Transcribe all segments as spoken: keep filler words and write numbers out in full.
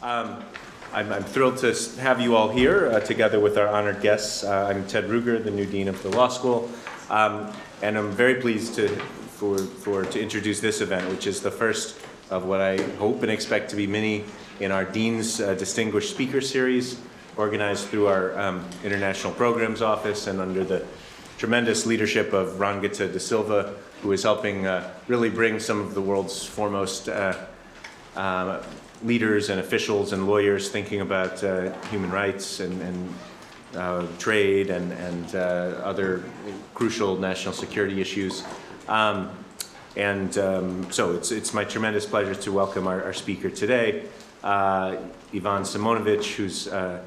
Um, I'm, I'm thrilled to have you all here uh, together with our honored guests. Uh, I'm Ted Ruger, the new dean of the law school, um, and I'm very pleased to, for, for, to introduce this event, which is the first of what I hope and expect to be many in our Dean's uh, Distinguished Speaker Series, organized through our um, International Programs Office and under the tremendous leadership of Rangita de Silva, who is helping uh, really bring some of the world's foremost uh, uh, leaders and officials and lawyers thinking about uh, human rights and, and uh, trade and, and uh, other crucial national security issues. Um, and um, so it's, it's my tremendous pleasure to welcome our, our speaker today, uh, Ivan Simonovic, who's uh,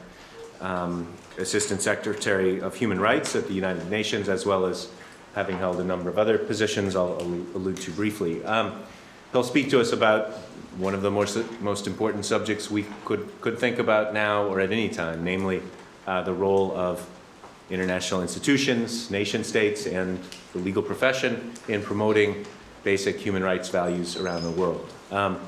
um, Assistant Secretary of Human Rights at the United Nations, as well as having held a number of other positions I'll allude to briefly. Um, he'll speak to us about one of the most, most important subjects we could, could think about now or at any time, namely uh, the role of international institutions, nation states, and the legal profession in promoting basic human rights values around the world. Um,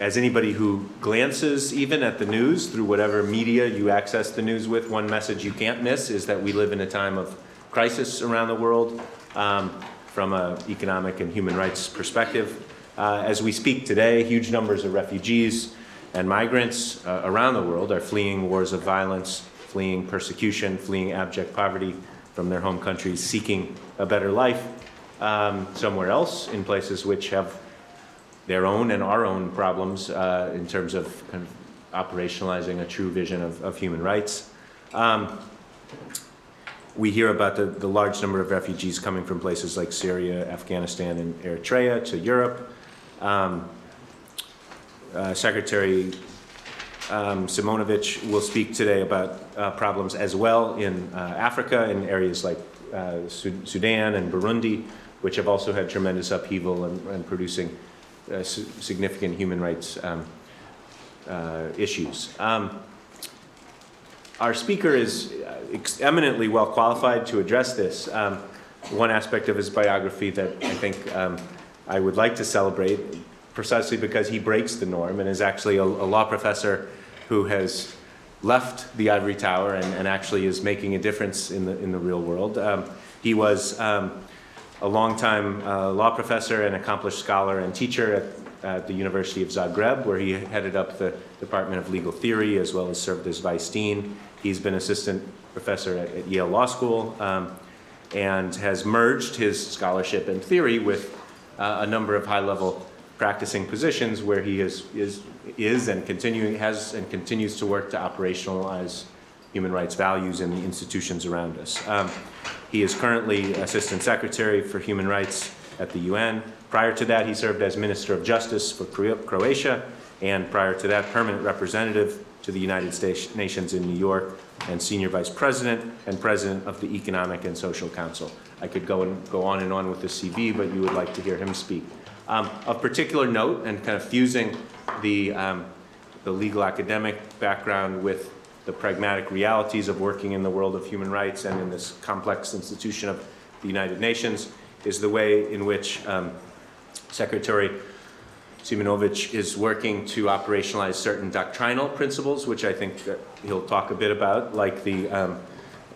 As anybody who glances even at the news through whatever media you access the news with, one message you can't miss is that we live in a time of crisis around the world um, from an economic and human rights perspective. Uh, as we speak today, huge numbers of refugees and migrants uh, around the world are fleeing wars of violence, fleeing persecution, fleeing abject poverty from their home countries, seeking a better life um, somewhere else in places which have their own and our own problems uh, in terms of, kind of operationalizing a true vision of, of human rights. Um, we hear about the, the large number of refugees coming from places like Syria, Afghanistan, and Eritrea to Europe. Um, uh, Secretary um, Simonovic will speak today about uh, problems as well in uh, Africa, in areas like uh, Sudan and Burundi, which have also had tremendous upheaval and, and producing Uh, significant human rights um, uh, issues. Um, our speaker is eminently well qualified to address this. Um, one aspect of his biography that I think um, I would like to celebrate, precisely because he breaks the norm and is actually a, a law professor who has left the ivory tower and, and actually is making a difference in the, in the real world. Um, he was um, a longtime uh, law professor and accomplished scholar and teacher at, at the University of Zagreb, where he headed up the Department of Legal Theory, as well as served as vice dean. He's been assistant professor at, at Yale Law School um, and has merged his scholarship and theory with uh, a number of high-level practicing positions where he is, is, is and continuing, has and continues to work to operationalize human rights values in the institutions around us. Um, He is currently Assistant Secretary for Human Rights at the U N. Prior to that, he served as Minister of Justice for Croatia, and prior to that, Permanent Representative to the United States Nations in New York, and Senior Vice President and President of the Economic and Social Council. I could go, and, go on and on with this C V, but you would like to hear him speak. Um, of particular note, and kind of fusing the, um, the legal academic background with the pragmatic realities of working in the world of human rights and in this complex institution of the United Nations is the way in which um, Secretary Simonovic is working to operationalize certain doctrinal principles, which I think that he'll talk a bit about, like the um,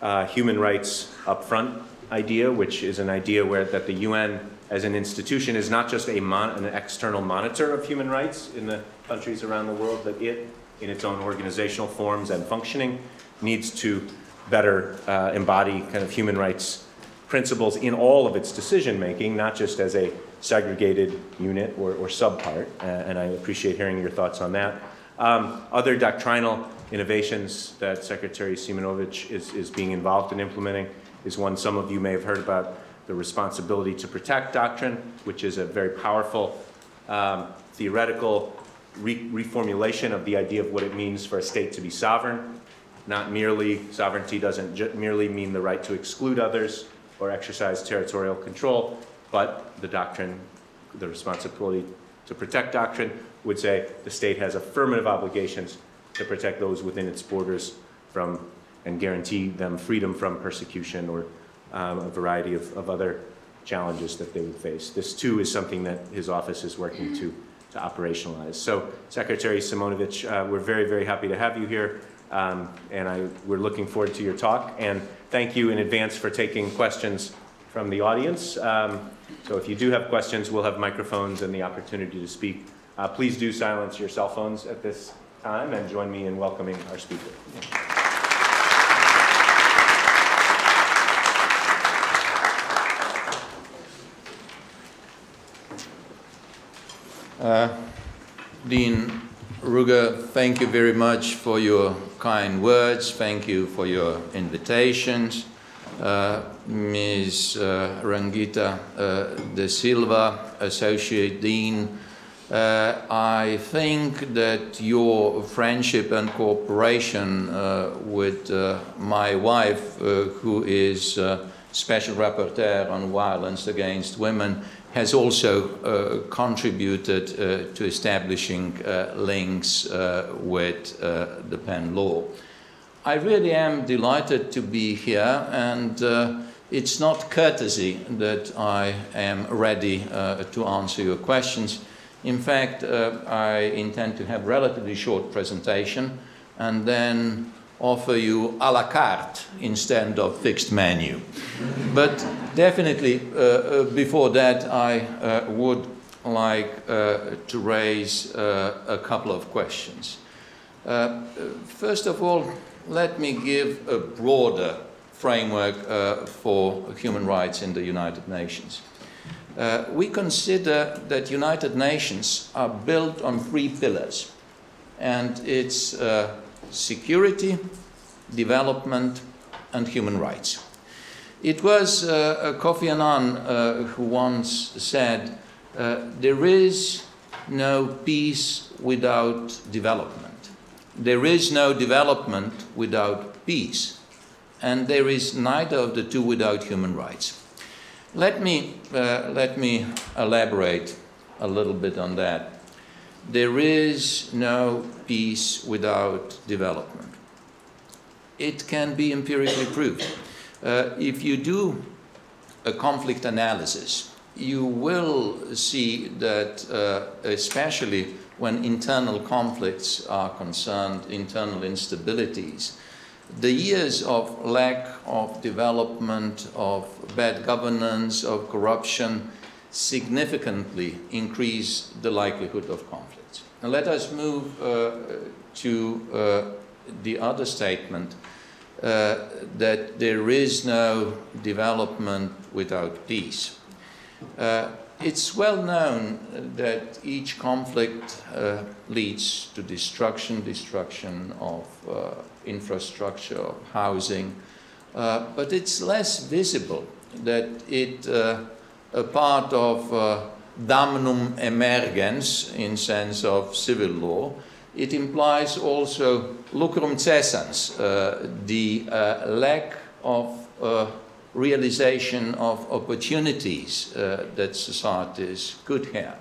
uh, human rights upfront idea, which is an idea where that the U N as an institution is not just a mon an external monitor of human rights in the countries around the world, but it in its own organizational forms and functioning, needs to better uh, embody kind of human rights principles in all of its decision-making, not just as a segregated unit or, or subpart, uh, and I appreciate hearing your thoughts on that. Um, other doctrinal innovations that Secretary Simonovic is, is being involved in implementing is one some of you may have heard about, the responsibility to protect doctrine, which is a very powerful um, theoretical Re reformulation of the idea of what it means for a state to be sovereign. Not merely, sovereignty doesn't ju merely mean the right to exclude others or exercise territorial control, but the doctrine, the responsibility to protect doctrine would say the state has affirmative obligations to protect those within its borders from and guarantee them freedom from persecution or um, a variety of, of other challenges that they would face. This too is something that his office is working to to operationalize. So Secretary Simonovic, uh, we're very, very happy to have you here, um, and I, we're looking forward to your talk. And thank you in advance for taking questions from the audience. Um, so if you do have questions, we'll have microphones and the opportunity to speak. Uh, please do silence your cell phones at this time and join me in welcoming our speaker. Uh, Dean Ruger, thank you very much for your kind words. Thank you for your invitations. Uh, Miz Uh, Rangita uh, de Silva, Associate Dean, Uh, I think that your friendship and cooperation uh, with uh, my wife, uh, who is uh, Special Rapporteur on Violence Against Women, has also uh, contributed uh, to establishing uh, links uh, with uh, the P E N law. I really am delighted to be here, and uh, it's not courtesy that I am ready uh, to answer your questions. In fact, uh, I intend to have a relatively short presentation and then offer you a la carte instead of fixed menu. But definitely, uh, before that, I uh, would like uh, to raise uh, a couple of questions. Uh, first of all, let me give a broader framework uh, for human rights in the United Nations. Uh, we consider that United Nations are built on three pillars, and it's uh, security, development, and human rights. It was uh, Kofi Annan uh, who once said, uh, there is no peace without development. There is no development without peace, and there is neither of the two without human rights. Let me, uh, let me elaborate a little bit on that. There is no peace without development. It can be empirically proved. Uh, if you do a conflict analysis, you will see that, uh, especially when internal conflicts are concerned, internal instabilities, the years of lack of development, of bad governance, of corruption, significantly increase the likelihood of conflicts. Now let us move uh, to uh, the other statement, uh, that there is no development without peace. Uh, it's well known that each conflict uh, leads to destruction, destruction of uh, infrastructure, of housing, uh, but it's less visible that it, uh, a part of uh, damnum emergens in sense of civil law, it implies also lucrum cessans, uh, the uh, lack of uh, realization of opportunities uh, that societies could have.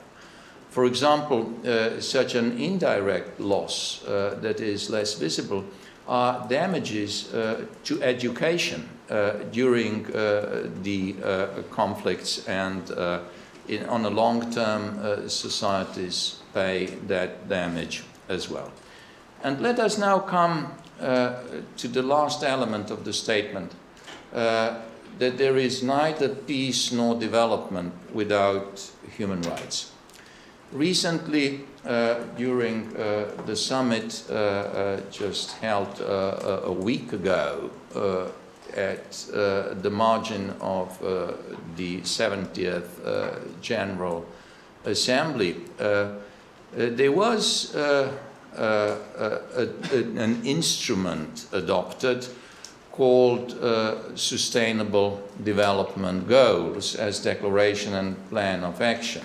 For example, uh, such an indirect loss uh, that is less visible are damages uh, to education uh, during uh, the uh, conflicts, and uh, in, on a long term, uh, societies pay that damage as well. And let us now come uh, to the last element of the statement, uh, that there is neither peace nor development without human rights. Recently, Uh, during uh, the summit uh, uh, just held uh, a week ago uh, at uh, the margin of uh, the seventieth uh, General Assembly, uh, uh, there was uh, uh, a, a, an instrument adopted called uh, Sustainable Development Goals as Declaration and Plan of Action.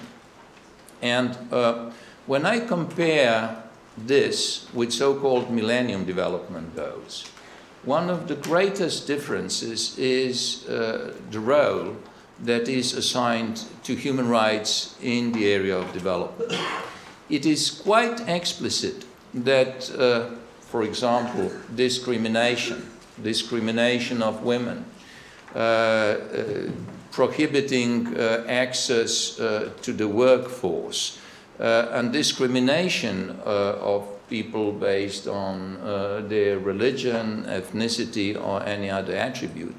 And uh, when I compare this with so-called Millennium Development Goals, one of the greatest differences is uh, the role that is assigned to human rights in the area of development. It is quite explicit that, uh, for example, discrimination, discrimination of women, uh, uh, prohibiting uh, access uh, to the workforce, uh, and discrimination uh, of people based on uh, their religion, ethnicity, or any other attribute,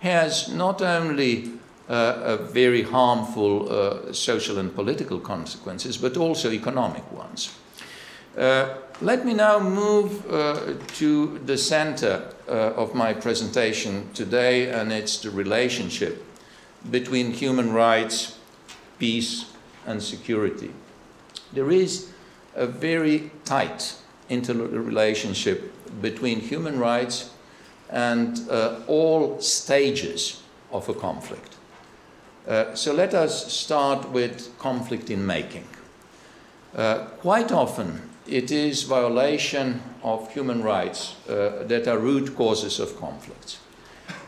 has not only uh, a very harmful uh, social and political consequences, but also economic ones. Uh, let me now move uh, to the center uh, of my presentation today, and it's the relationship between human rights, peace, and security. There is a very tight interrelationship between human rights and uh, all stages of a conflict. Uh, so let us start with conflict in making. Uh, quite often, it is violation of human rights uh, that are root causes of conflicts.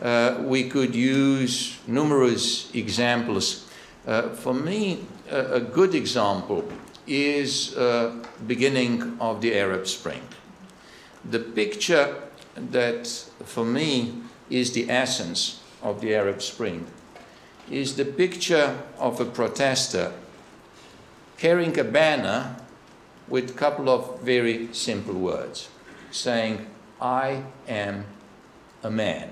Uh, we could use numerous examples. Uh, for me, a, a good example is the uh, beginning of the Arab Spring. The picture that, for me, is the essence of the Arab Spring is the picture of a protester carrying a banner with a couple of very simple words, saying, "I am a man."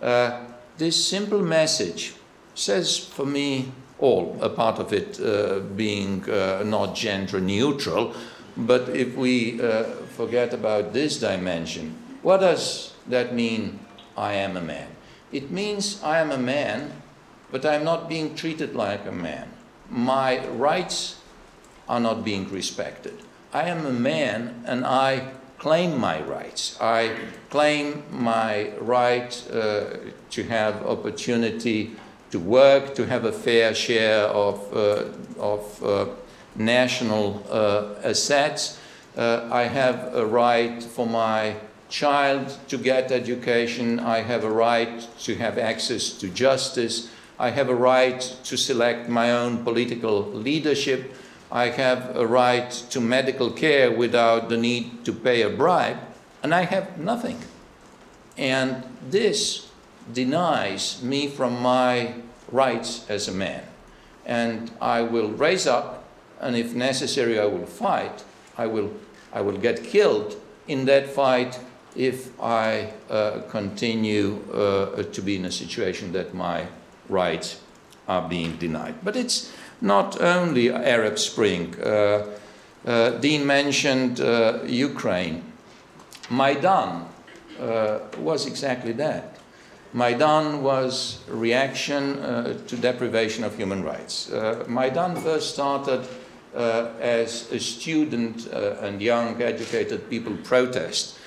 Uh, this simple message says for me all, a part of it uh, being uh, not gender neutral, but if we uh, forget about this dimension, what does that mean, I am a man? It means I am a man, but I'm not being treated like a man. My rights are not being respected. I am a man and I claim my rights. I claim my right uh, to have opportunity to work, to have a fair share of, uh, of uh, national uh, assets. Uh, I have a right for my child to get education. I have a right to have access to justice. I have a right to select my own political leadership. I have a right to medical care without the need to pay a bribe, and I have nothing. And this denies me from my rights as a man. And I will raise up, and if necessary, I will fight. I will, I will get killed in that fight if I uh, continue uh, to be in a situation that my rights are being denied. But it's not only Arab Spring. Uh, uh, Dean mentioned uh, Ukraine. Maidan uh, was exactly that. Maidan was a reaction uh, to deprivation of human rights. Uh, Maidan first started uh, as a student uh, and young educated people protest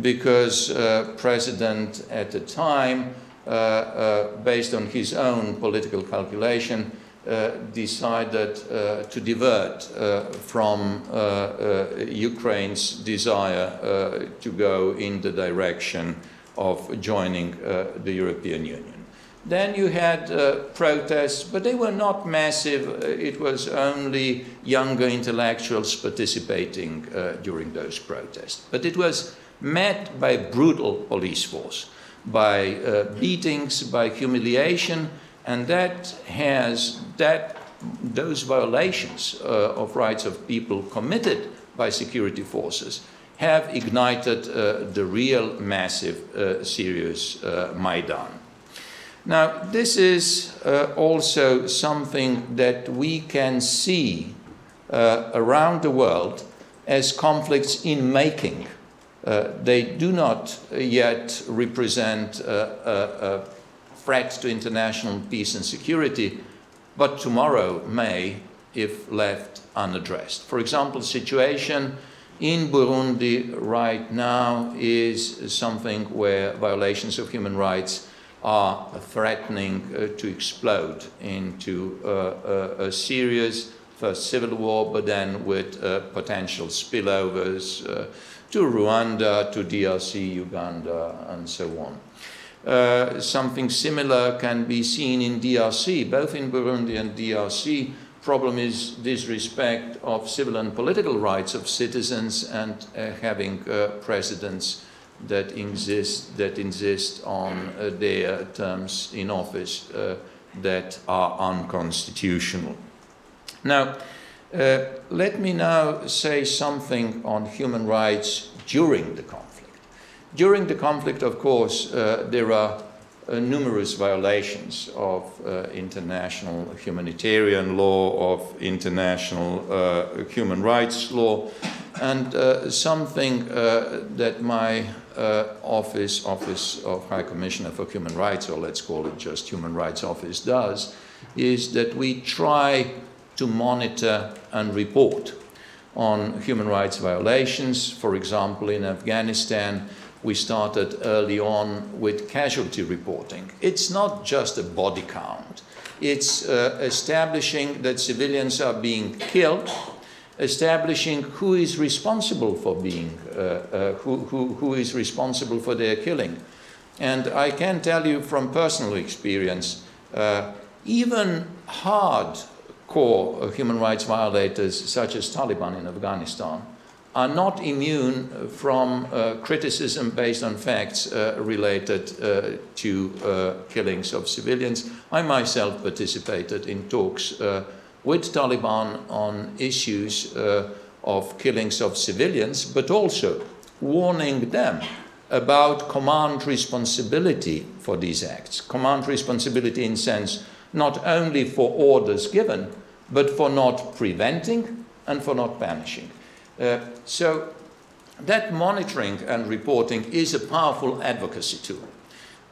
because uh, president at the time, uh, uh, based on his own political calculation, uh, decided uh, to divert uh, from uh, uh, Ukraine's desire uh, to go in the direction of joining uh, the European Union. Then you had uh, protests, but they were not massive. It was only younger intellectuals participating uh, during those protests. But it was met by brutal police force, by uh, beatings, by humiliation, and that has, that, those violations uh, of rights of people committed by security forces have ignited uh, the real massive, uh, serious uh, Maidan. Now, this is uh, also something that we can see uh, around the world as conflicts in making. Uh, they do not yet represent a, a, a threat to international peace and security, but tomorrow may, if left unaddressed. For example, the situation in Burundi right now is something where violations of human rights are threatening uh, to explode into uh, a, a serious first civil war, but then with uh, potential spillovers uh, to Rwanda, to D R C, Uganda, and so on. Uh, something similar can be seen in D R C, both in Burundi and D R C. Problem is disrespect of civil and political rights of citizens and uh, having uh, presidents that insist, that insist on uh, their terms in office uh, that are unconstitutional. Now, Uh, let me now say something on human rights during the conflict. During the conflict, of course, uh, there are uh, numerous violations of uh, international humanitarian law, of international uh, human rights law, and uh, something uh, that my uh, office, Office of High Commissioner for Human Rights, or let's call it just Human Rights Office, does, is that we try to monitor and report on human rights violations. For example, in Afghanistan, we started early on with casualty reporting. It's not just a body count. It's uh, establishing that civilians are being killed, establishing who is responsible for being, uh, uh, who, who, who is responsible for their killing. And I can tell you from personal experience, uh, even hard core human rights violators such as Taliban in Afghanistan are not immune from uh, criticism based on facts uh, related uh, to uh, killings of civilians. I myself participated in talks uh, with Taliban on issues uh, of killings of civilians, but also warning them about command responsibility for these acts. Command responsibility in sense not only for orders given, but for not preventing and for not banishing. Uh, so that monitoring and reporting is a powerful advocacy tool.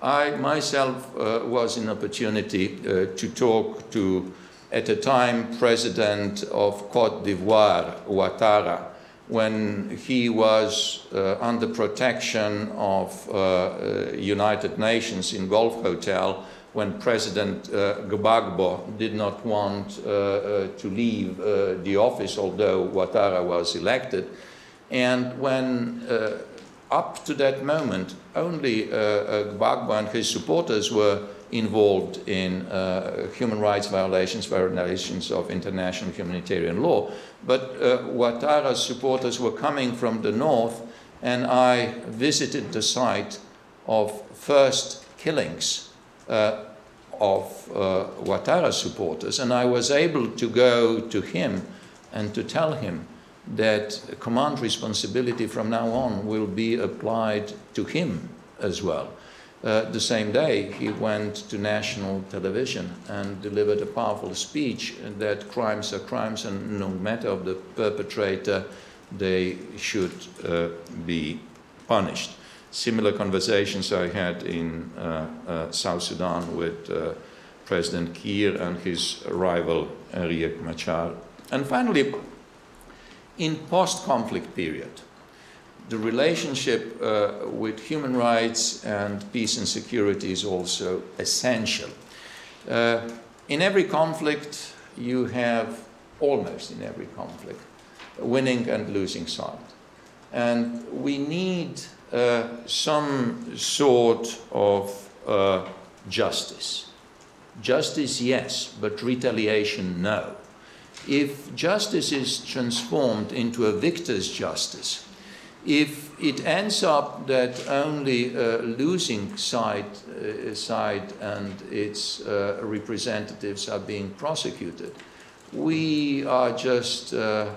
I myself uh, was in opportunity uh, to talk to, at the time, President of Cote d'Ivoire, Ouattara, when he was uh, under protection of uh, United Nations in Golf Hotel, when President uh, Gbagbo did not want uh, uh, to leave uh, the office, although Ouattara was elected. And when, uh, up to that moment, only uh, uh, Gbagbo and his supporters were involved in uh, human rights violations, violations of international humanitarian law. But uh, Ouattara's supporters were coming from the north, and I visited the site of first killings Uh, of uh, Ouattara supporters, and I was able to go to him and to tell him that command responsibility from now on will be applied to him as well. Uh, the same day he went to national television and delivered a powerful speech that crimes are crimes and no matter of the perpetrator they should uh, be punished. Similar conversations I had in uh, uh, South Sudan with uh, President Kiir and his rival uh, Riek Machar. And finally, in post-conflict period, the relationship uh, with human rights and peace and security is also essential. Uh, in every conflict, you have, almost in every conflict, winning and losing side. And we need Uh, some sort of uh, justice. Justice, yes, but retaliation, no. If justice is transformed into a victor's justice, if it ends up that only uh, losing side, uh, side and its uh, representatives are being prosecuted, we are just uh, uh,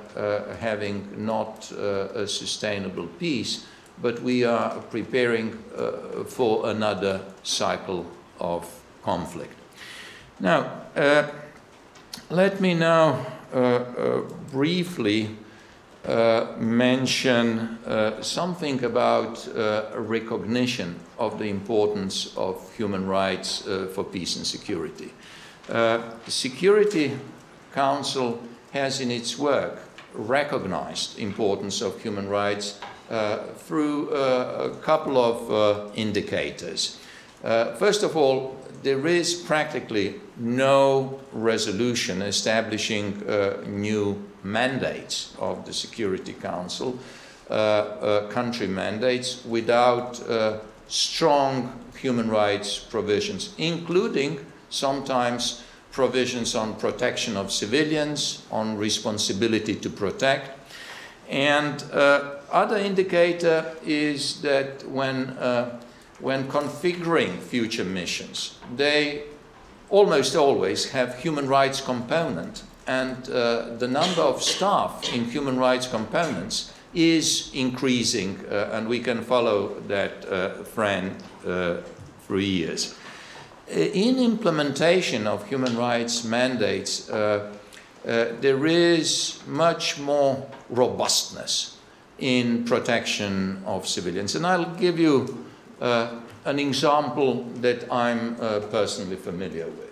having not uh, a sustainable peace, but we are preparing uh, for another cycle of conflict. Now, uh, let me now uh, uh, briefly uh, mention uh, something about uh, recognition of the importance of human rights uh, for peace and security. Uh, Security Council has in its work recognized importance of human rights Uh, through uh, a couple of uh, indicators. Uh, first of all, there is practically no resolution establishing uh, new mandates of the Security Council, uh, uh, country mandates, without uh, strong human rights provisions, including sometimes provisions on protection of civilians, on responsibility to protect. And uh, other indicator is that when, uh, when configuring future missions, they almost always have human rights component and uh, the number of staff in human rights components is increasing, uh, and we can follow that uh, trend uh, for years. In implementation of human rights mandates, uh, uh, there is much more robustness in protection of civilians. And I'll give you uh, an example that I'm uh, personally familiar with.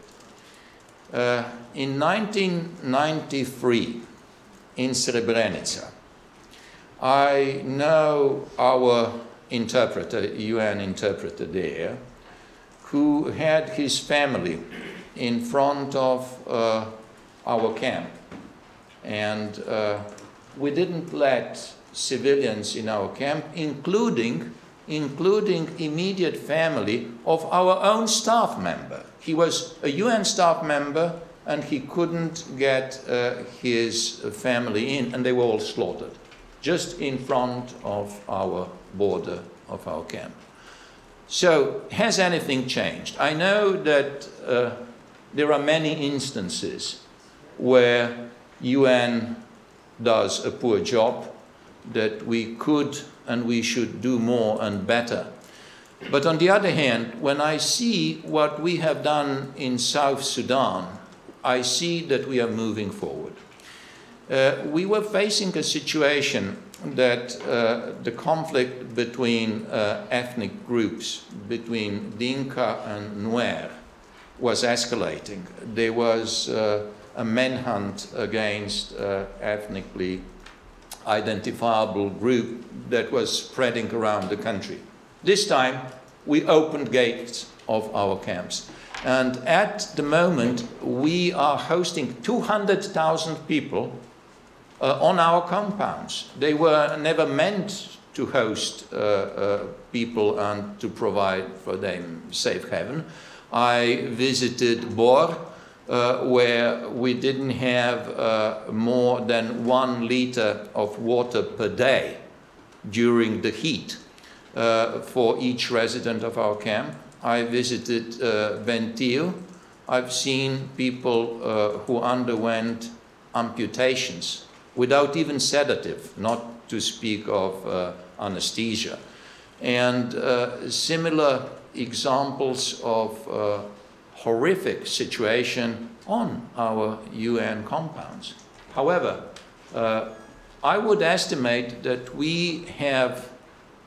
Uh, in nineteen ninety-three, in Srebrenica, I know our interpreter, U N interpreter there, who had his family in front of uh, our camp. And uh, we didn't let civilians in our camp, including, including immediate family of our own staff member. He was a U N staff member, and he couldn't get uh, his family in, and they were all slaughtered, just in front of our border of our camp. So, has anything changed? I know that uh, there are many instances where U N does a poor job, that we could and we should do more and better. But on the other hand, when I see what we have done in South Sudan, I see that we are moving forward. Uh, we were facing a situation that uh, the conflict between uh, ethnic groups, between Dinka and Nuer, was escalating. There was uh, a manhunt against uh, ethnically identifiable group that was spreading around the country. This time, we opened gates of our camps. And at the moment, we are hosting two hundred thousand people Uh, on our compounds. They were never meant to host uh, uh, people and to provide for them safe haven. I visited Bor, uh, where we didn't have uh, more than one liter of water per day during the heat uh, for each resident of our camp. I visited uh, Ventil. I've seen people uh, who underwent amputations without even sedative, not to speak of uh, anesthesia. And uh, similar examples of uh, horrific situation on our U N compounds. However, uh, I would estimate that we have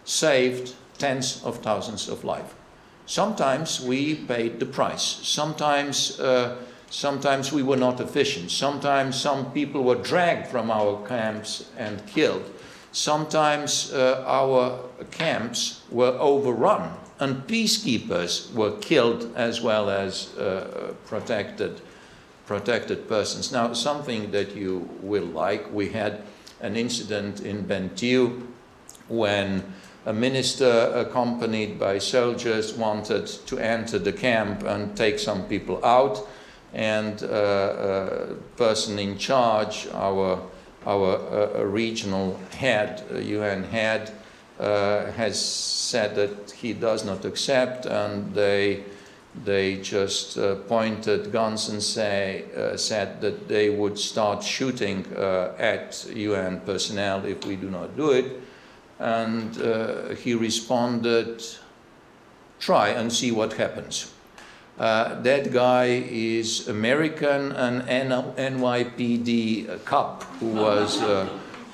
saved tens of thousands of lives. Sometimes we paid the price. Sometimes uh, Sometimes we were not efficient. Sometimes some people were dragged from our camps and killed. Sometimes uh, our camps were overrun, and peacekeepers were killed as well as uh, protected, protected persons. Now, something that you will like, we had an incident in Bentiu when a minister accompanied by soldiers wanted to enter the camp and take some people out. And uh, uh, person in charge, our, our uh, regional head, uh, U N head, uh, has said that he does not accept, and they, they just uh, pointed guns and say, uh, said that they would start shooting uh, at U N personnel if we do not do it. And uh, he responded, try and see what happens. Uh, that guy is American and N Y P D cop who was, uh,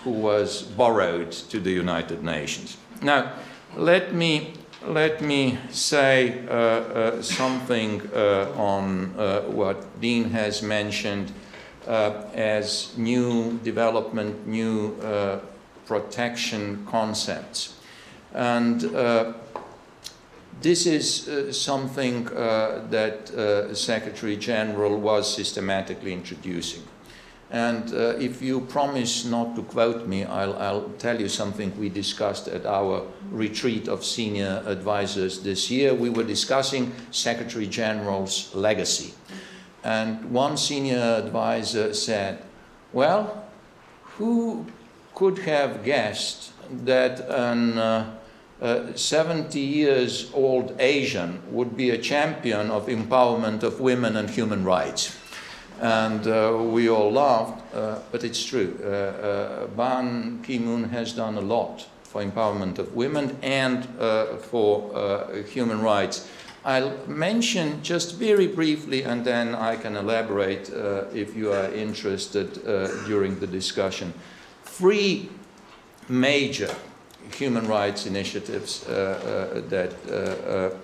who was borrowed to the United Nations. Now, let me, let me say uh, uh, something uh, on uh, what Dean has mentioned uh, as new development, new uh, protection concepts. And uh, This is uh, something uh, that uh, Secretary General was systematically introducing. And uh, if you promise not to quote me, I'll, I'll tell you something we discussed at our retreat of senior advisors this year. We were discussing Secretary General's legacy. And one senior advisor said, well, who could have guessed that an uh, Uh, seventy years old Asian would be a champion of empowerment of women and human rights. And uh, we all laughed, uh, but it's true. Uh, uh, Ban Ki-moon has done a lot for empowerment of women and uh, for uh, human rights. I'll mention just very briefly, and then I can elaborate uh, if you are interested uh, during the discussion. Three major human rights initiatives uh, uh, that uh, uh,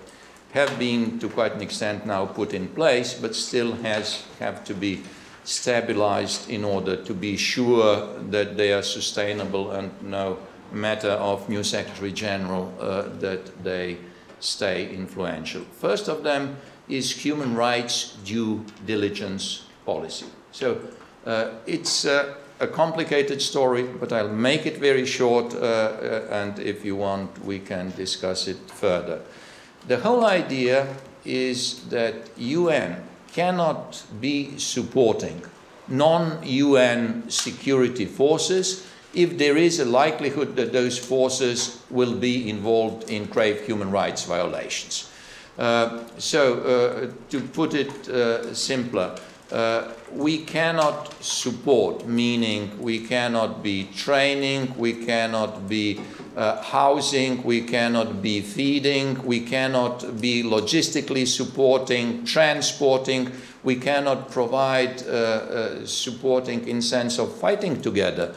have been, to quite an extent now, put in place, but still has, have to be stabilized in order to be sure that they are sustainable and no matter of new Secretary General uh, that they stay influential. First of them is human rights due diligence policy. So uh, it's uh, a complicated story, but I'll make it very short, uh, uh, and if you want, we can discuss it further. The whole idea is that U N cannot be supporting non-U N security forces if there is a likelihood that those forces will be involved in grave human rights violations. Uh, so, uh, to put it uh, simpler, uh, we cannot support, meaning we cannot be training, we cannot be uh, housing, we cannot be feeding, we cannot be logistically supporting, transporting, we cannot provide uh, uh, supporting in sense of fighting together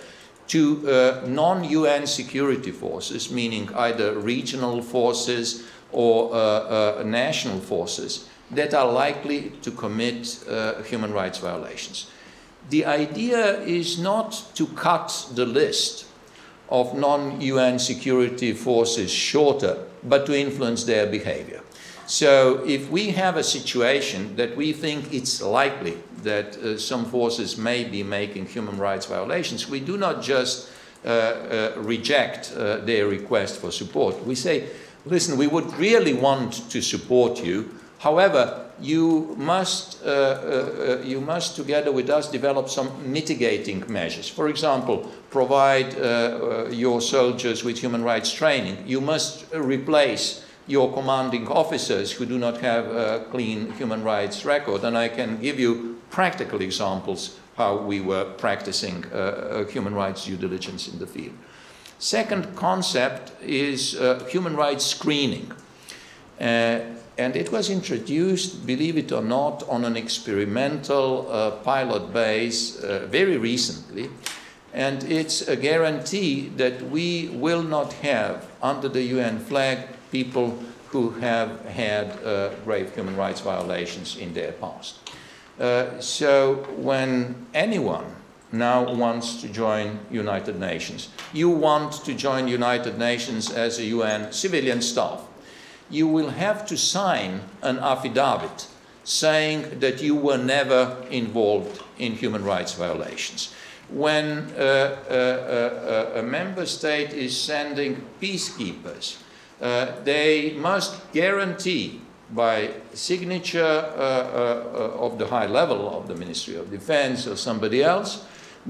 to uh, non-U N security forces, meaning either regional forces or uh, uh, national forces that are likely to commit uh, human rights violations. The idea is not to cut the list of non-U N security forces shorter, but to influence their behavior. So if we have a situation that we think it's likely that uh, some forces may be making human rights violations, we do not just uh, uh, reject uh, their request for support. We say, listen, we would really want to support you. However, you must, uh, uh, you must together with us develop some mitigating measures. For example, provide uh, uh, your soldiers with human rights training. You must replace your commanding officers who do not have a clean human rights record. And I can give you practical examples how we were practicing uh, human rights due diligence in the field. Second concept is uh, human rights screening. Uh, and it was introduced, believe it or not, on an experimental uh, pilot base uh, very recently. And it's a guarantee that we will not have, under the U N flag, people who have had uh, grave human rights violations in their past. Uh, so when anyone now wants to join United Nations, you want to join United Nations as a U N civilian staff, you will have to sign an affidavit saying that you were never involved in human rights violations. When uh, a, a, a member state is sending peacekeepers, Uh, they must guarantee by signature uh, uh, of the high level of the Ministry of Defense or somebody else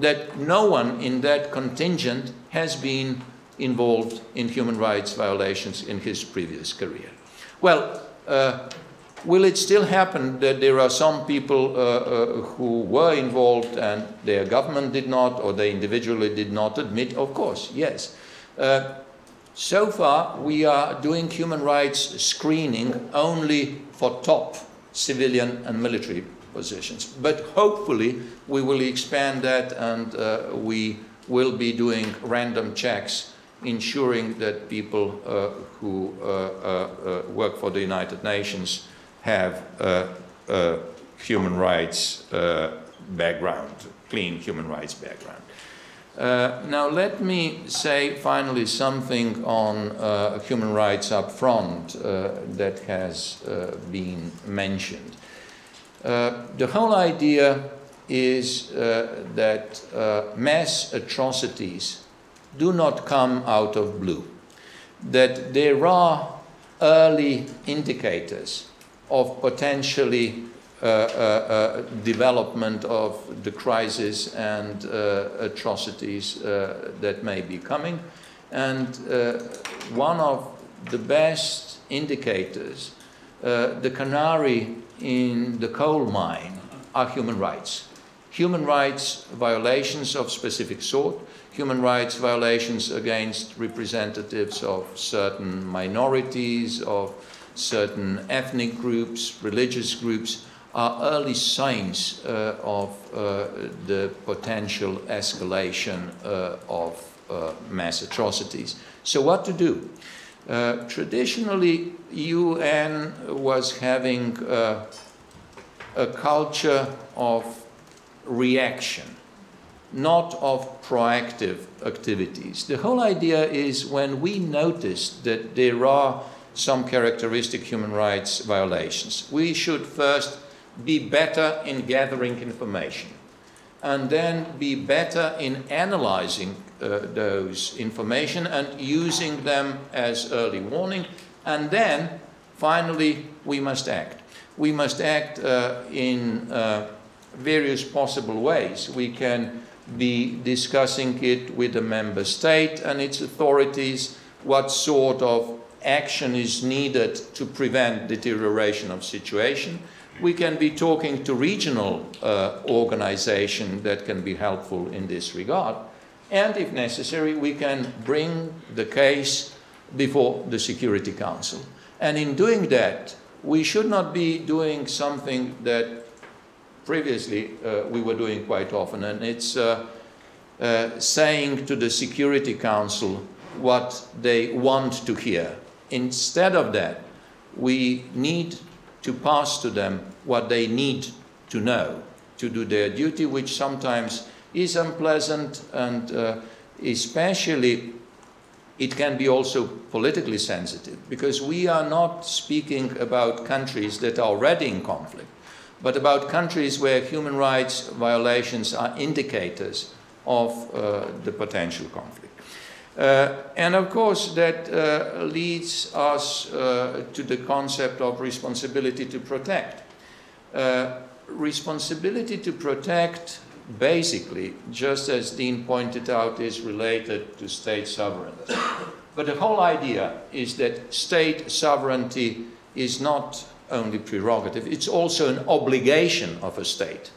that no one in that contingent has been involved in human rights violations in his previous career. Well, uh, will it still happen that there are some people uh, uh, who were involved and their government did not, or they individually did not admit? Of course, yes. Uh, So far, we are doing human rights screening only for top civilian and military positions. But hopefully, we will expand that and uh, we will be doing random checks, ensuring that people uh, who uh, uh, uh, work for the United Nations have a uh, uh, human rights uh, background, clean human rights background. Uh, now let me say finally something on uh, human rights up front uh, that has uh, been mentioned. Uh, the whole idea is uh, that uh, mass atrocities do not come out of blue, that there are early indicators of potentially Uh, uh, uh, development of the crisis and uh, atrocities uh, that may be coming. And uh, one of the best indicators, uh, the canary in the coal mine are human rights. Human rights violations of specific sort, human rights violations against representatives of certain minorities, of certain ethnic groups, religious groups, are early signs uh, of uh, the potential escalation uh, of uh, mass atrocities. So what to do? Uh, traditionally, U N was having uh, a culture of reaction, not of proactive activities. The whole idea is when we notice that there are some characteristic human rights violations, we should first be better in gathering information, and then be better in analyzing uh, those information and using them as early warning. And then, finally, we must act. We must act uh, in uh, various possible ways. We can be discussing it with the member state and its authorities, what sort of action is needed to prevent deterioration of situation. We can be talking to regional uh, organizations that can be helpful in this regard. And if necessary, we can bring the case before the Security Council. And in doing that, we should not be doing something that previously uh, we were doing quite often, and it's uh, uh, saying to the Security Council what they want to hear. Instead of that, we need to pass to them what they need to know, to do their duty, which sometimes is unpleasant, and uh, especially it can be also politically sensitive, because we are not speaking about countries that are already in conflict, but about countries where human rights violations are indicators of uh, the potential conflict. Uh, and of course that uh, leads us uh, to the concept of responsibility to protect. Uh, responsibility to protect basically, just as Dean pointed out, is related to state sovereignty. But the whole idea is that state sovereignty is not only prerogative, it's also an obligation of a state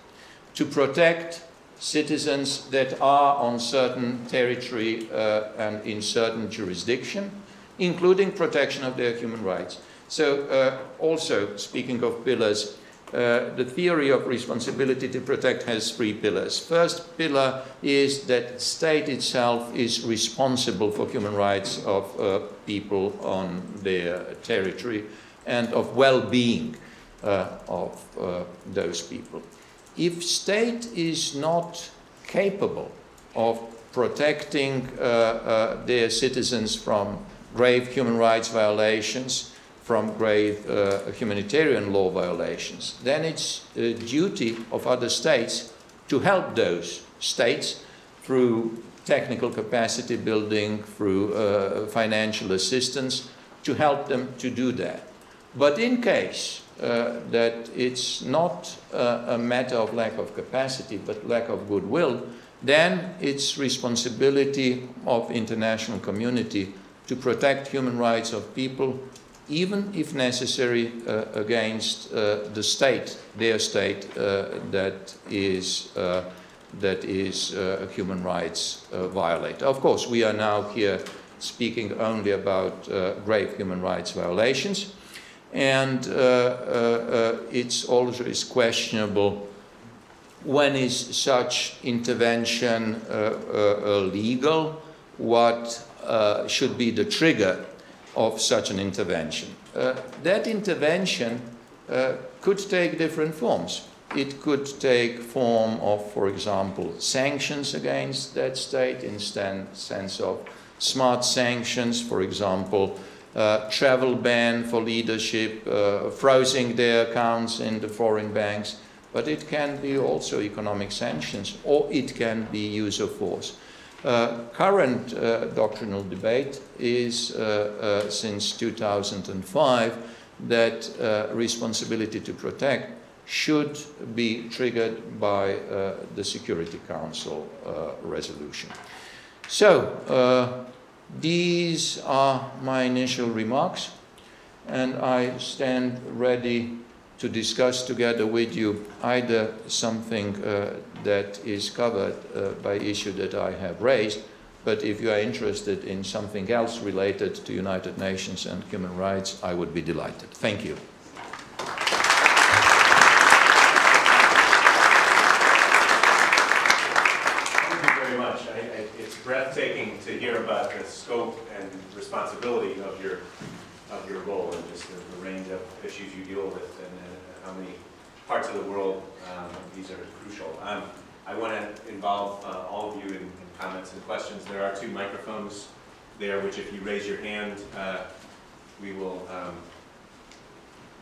to protect citizens that are on certain territory uh, and in certain jurisdiction, including protection of their human rights. So uh, also, speaking of pillars, uh, the theory of responsibility to protect has three pillars. First pillar is that state itself is responsible for human rights of uh, people on their territory and of well-being uh, of uh, those people. If state is not capable of protecting uh, uh, their citizens from grave human rights violations, from grave uh, humanitarian law violations, then it's the duty of other states to help those states through technical capacity building, through uh, financial assistance, to help them to do that. But in case Uh, that it's not uh, a matter of lack of capacity, but lack of goodwill, then it's responsibility of international community to protect human rights of people, even if necessary, uh, against uh, the state, their state, uh, that is, uh, that is uh, a human rights uh, violator. Of course, we are now here speaking only about uh, grave human rights violations. And uh, uh, uh, it's always questionable when is such intervention uh, uh, legal, what uh, should be the trigger of such an intervention. Uh, that intervention uh, could take different forms. It could take form of, for example, sanctions against that state in the sense of smart sanctions, for example, Uh, travel ban for leadership, uh, frozen their accounts in the foreign banks, but it can be also economic sanctions, or it can be use of force. Uh, current uh, doctrinal debate is, uh, uh, since two thousand five, that uh, responsibility to protect should be triggered by uh, the Security Council uh, resolution. So, uh, these are my initial remarks, and I stand ready to discuss together with you either something uh, that is covered uh, by issue that I have raised, but if you are interested in something else related to United Nations and human rights, I would be delighted. Thank you. Thank you very much. I, I, it's breathtaking to hear about the scope and responsibility of your of your role and just the, the range of issues you deal with and, and how many parts of the world um, these are crucial. Um, I want to involve uh, all of you in, in comments and questions. There are two microphones there, which if you raise your hand, uh, we will, um,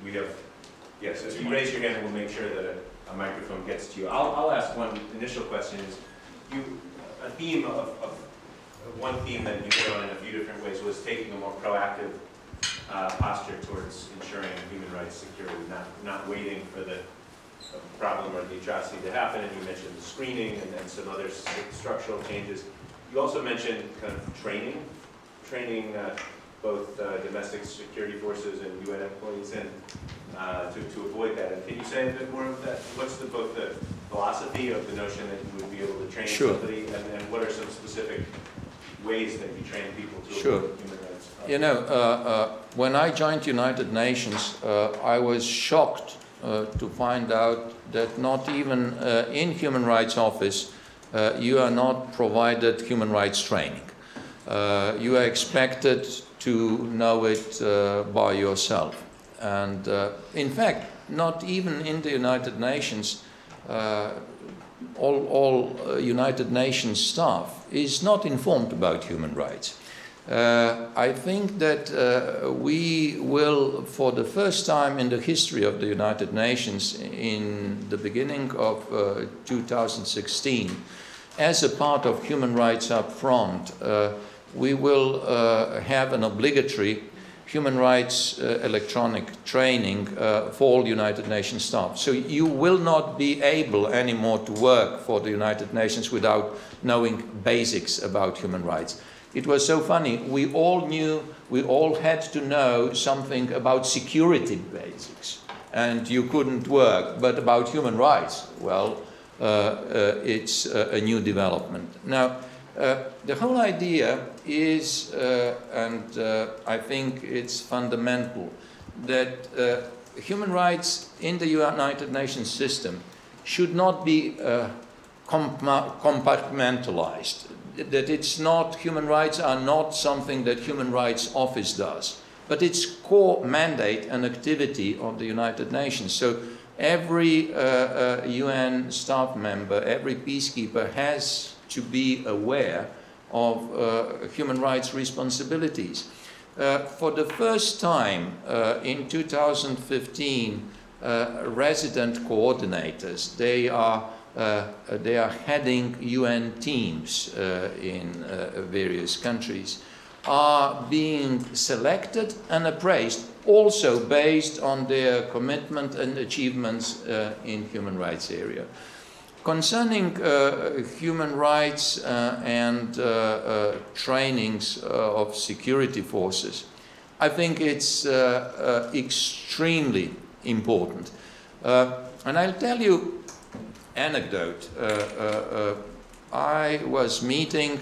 we have, yes, if you raise your hand, we'll make sure that a, a microphone gets to you. I'll, I'll ask one initial question is, you, a theme of, of, one theme that you hit on in a few different ways was taking a more proactive Uh, posture towards ensuring human rights security, not, not waiting for the problem or the atrocity to happen. And you mentioned the screening and then some other st structural changes. You also mentioned kind of training, training uh, both uh, domestic security forces and U N employees in, uh, to, to avoid that. And can you say a bit more of that? What's the, both the philosophy of the notion that you would be able to train sure. somebody, and, and what are some specific ways that you train people to sure. avoid human rights? You know, uh, uh, when I joined United Nations, uh, I was shocked uh, to find out that not even uh, in Human Rights Office, uh, you are not provided human rights training. Uh, you are expected to know it uh, by yourself. And uh, in fact, not even in the United Nations, uh, all, all uh, United Nations staff is not informed about human rights. Uh, I think that uh, we will, for the first time in the history of the United Nations, in the beginning of uh, two thousand sixteen, as a part of human rights up front, uh, we will uh, have an obligatory human rights uh, electronic training uh, for all United Nations staff. So you will not be able anymore to work for the United Nations without knowing basics about human rights. It was so funny, we all knew, we all had to know something about security basics, and you couldn't work, but about human rights, well, uh, uh, it's uh, a new development. Now, uh, the whole idea is, uh, and uh, I think it's fundamental, that uh, human rights in the United Nations system should not be uh, compartmentalized. That it's not, human rights are not something that Human Rights Office does, but it's core mandate and activity of the United Nations. So every uh, uh, U N staff member, every peacekeeper has to be aware of uh, human rights responsibilities. Uh, for the first time uh, in two thousand fifteen, uh, resident coordinators, they are Uh, they are heading U N teams uh, in uh, various countries, are being selected and appraised, also based on their commitment and achievements uh, in human rights area. Concerning uh, human rights uh, and uh, uh, trainings uh, of security forces, I think it's uh, uh, extremely important. Uh, and I'll tell you anecdote. Uh, uh, uh, I was meeting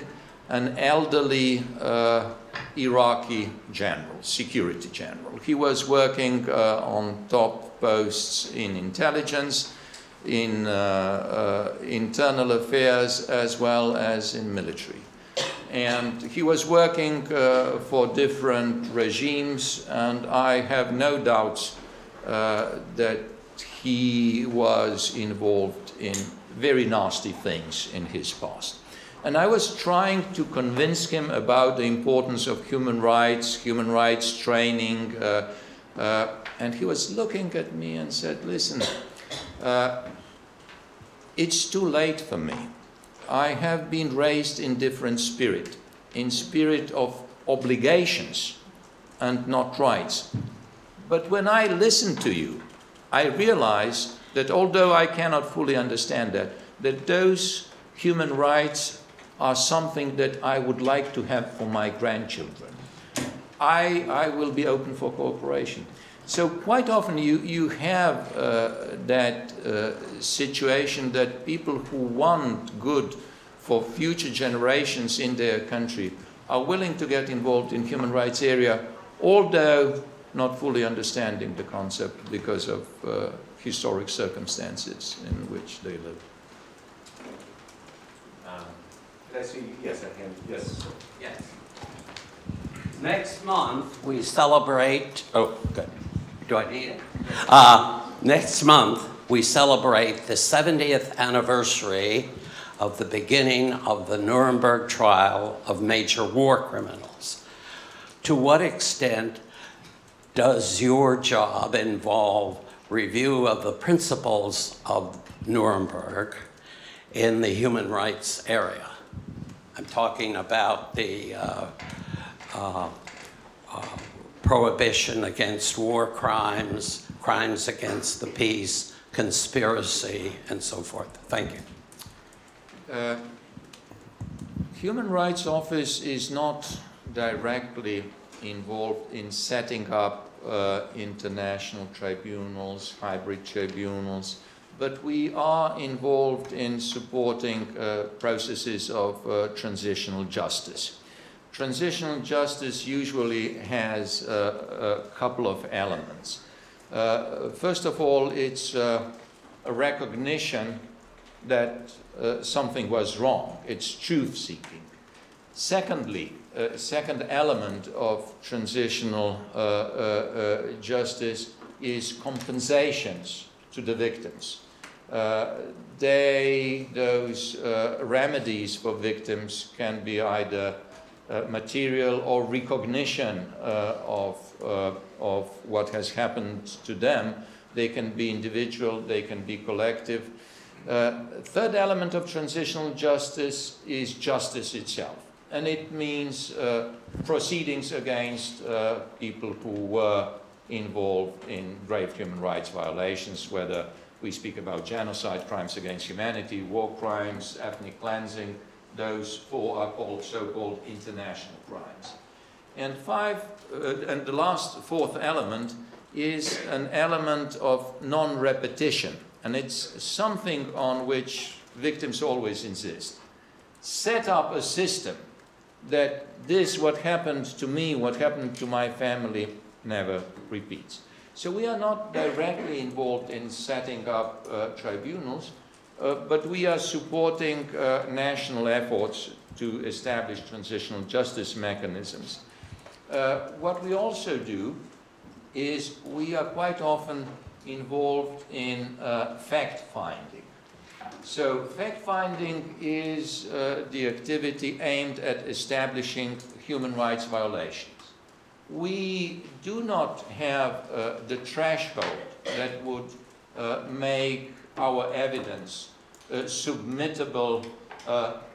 an elderly uh, Iraqi general, security general. He was working uh, on top posts in intelligence, in uh, uh, internal affairs, as well as in military. And he was working uh, for different regimes, and I have no doubts uh, that he was involved in very nasty things in his past. And I was trying to convince him about the importance of human rights, human rights training, uh, uh, and he was looking at me and said, listen, uh, it's too late for me. I have been raised in different spirit, in spirit of obligations and not rights. But when I listen to you, I realize that although I cannot fully understand that, that those human rights are something that I would like to have for my grandchildren. I, I will be open for cooperation. So quite often you, you have uh, that uh, situation that people who want good for future generations in their country are willing to get involved in human rights area, although not fully understanding the concept because of uh, historic circumstances in which they live. Um, did I see? Yes, I can. Yes. Yes. Next month we celebrate. Oh, good. Do I need it? Uh, next month we celebrate the seventieth anniversary of the beginning of the Nuremberg trial of major war criminals. To what extent does your job involve review of the principles of Nuremberg in the human rights area? I'm talking about the uh, uh, uh, prohibition against war crimes, crimes against the peace, conspiracy, and so forth. Thank you. Uh, Human Rights Office is not directly involved in setting up uh, international tribunals, hybrid tribunals, but we are involved in supporting uh, processes of uh, transitional justice. Transitional justice usually has uh, a couple of elements. Uh, first of all, it's uh, a recognition that uh, something was wrong. It's truth-seeking. Secondly, Uh, second element of transitional uh, uh, uh, justice is compensations to the victims. Uh, they, those uh, remedies for victims can be either uh, material or recognition uh, of, uh, of what has happened to them. They can be individual, they can be collective. Uh, third element of transitional justice is justice itself. And it means uh, proceedings against uh, people who were involved in grave human rights violations, whether we speak about genocide, crimes against humanity, war crimes, ethnic cleansing. Those four are called so-called international crimes. And five, uh, and the last fourth element is an element of non-repetition, and it's something on which victims always insist. Set up a system that this, what happened to me, what happened to my family, never repeats. So we are not directly involved in setting up uh, tribunals, uh, but we are supporting uh, national efforts to establish transitional justice mechanisms. Uh, what we also do is we are quite often involved in uh, fact-finding. So fact-finding is uh, the activity aimed at establishing human rights violations. We do not have uh, the threshold that would uh, make our evidence uh, submittable uh,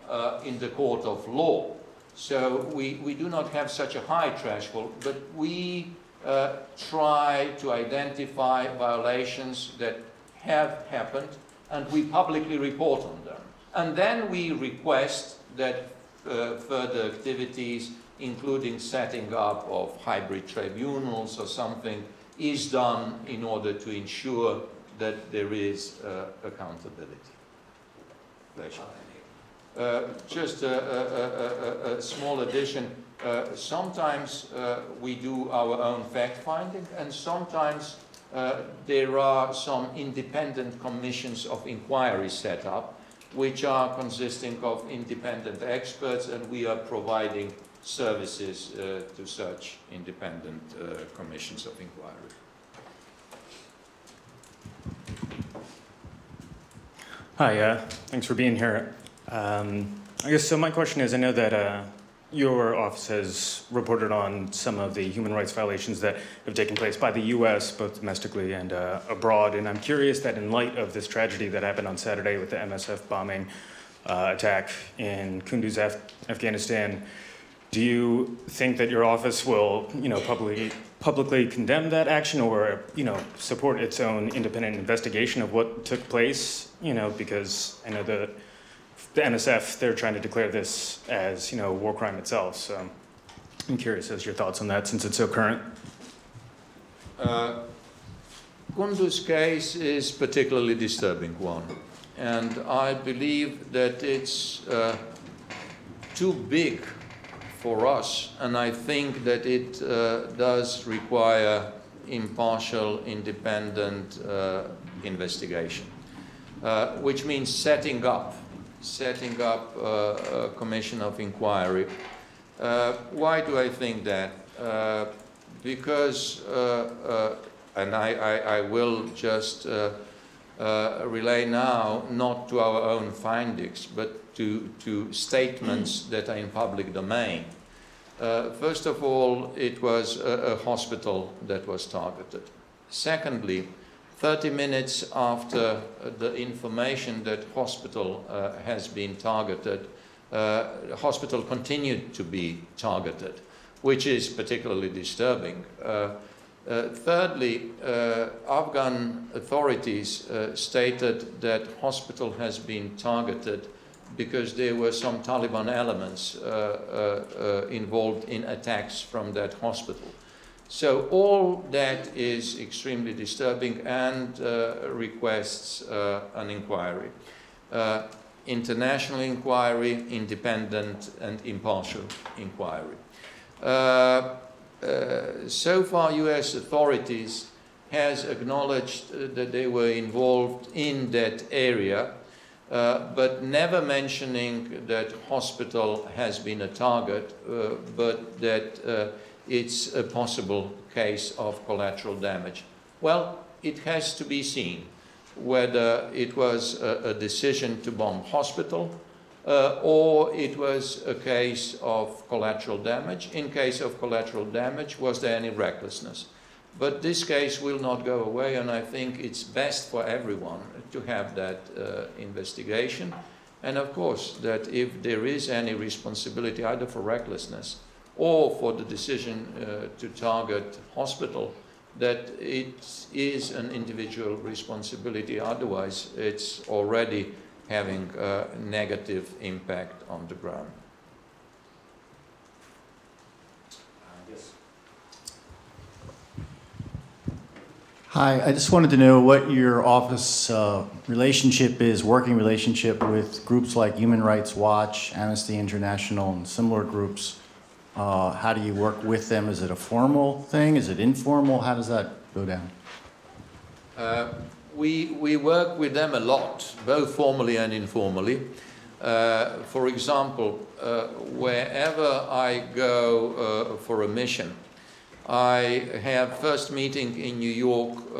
uh, in the court of law. So we, we do not have such a high threshold, but we uh, try to identify violations that have happened, and we publicly report on them. And then we request that uh, further activities, including setting up of hybrid tribunals or something, is done in order to ensure that there is uh, accountability. Pleasure. Uh, just a, a, a, a small addition. Uh, sometimes uh, we do our own fact-finding, and sometimes Uh, there are some independent commissions of inquiry set up, which are consisting of independent experts, and we are providing services uh, to such independent uh, commissions of inquiry. Hi, uh, thanks for being here. Um, I guess so my question is, I know that uh, your office has reported on some of the human rights violations that have taken place by the U S, both domestically and uh, abroad. And I'm curious that in light of this tragedy that happened on Saturday with the M S F bombing uh, attack in Kunduz, Af Afghanistan, do you think that your office will, you know, publicly, publicly condemn that action or, you know, support its own independent investigation of what took place? You know, because I know the The M S F, they're trying to declare this as, you know, a war crime itself. So I'm curious as your thoughts on that, since it's so current. Uh, Kundu's case is a particularly disturbing one, and I believe that it's uh, too big for us, and I think that it uh, does require impartial, independent uh, investigation, uh, which means setting up, setting up uh, a commission of inquiry. Uh, why do I think that? Uh, because, uh, uh, and I, I, I will just uh, uh, relay now, not to our own findings, but to, to statements that are in public domain. Uh, first of all, it was a, a hospital that was targeted. Secondly, thirty minutes after the information that hospital uh, has been targeted, uh, the hospital continued to be targeted, which is particularly disturbing. Uh, uh, thirdly, uh, Afghan authorities uh, stated that hospital has been targeted because there were some Taliban elements uh, uh, uh, involved in attacks from that hospital. So all that is extremely disturbing and uh, requests uh, an inquiry. Uh, international inquiry, independent and impartial inquiry. Uh, uh, so far, U S authorities has acknowledged uh, that they were involved in that area, uh, but never mentioning that hospital has been a target, uh, but that uh, it's a possible case of collateral damage. Well, it has to be seen whether it was a, a decision to bomb hospital, Uh, or it was a case of collateral damage. In case of collateral damage, was there any recklessness? But this case will not go away, and I think it's best for everyone to have that uh, investigation. And of course, that if there is any responsibility either for recklessness or for the decision uh, to target hospital, that it is an individual responsibility. Otherwise, it's already having a negative impact on the ground. Yes. Hi, I just wanted to know what your office uh, relationship is, working relationship with groups like Human Rights Watch, Amnesty International, and similar groups. Uh, how do you work with them? Is it a formal thing? Is it informal? How does that go down? Uh, We, we work with them a lot, both formally and informally. Uh, for example, uh, wherever I go uh, for a mission, I have first meeting in New York uh,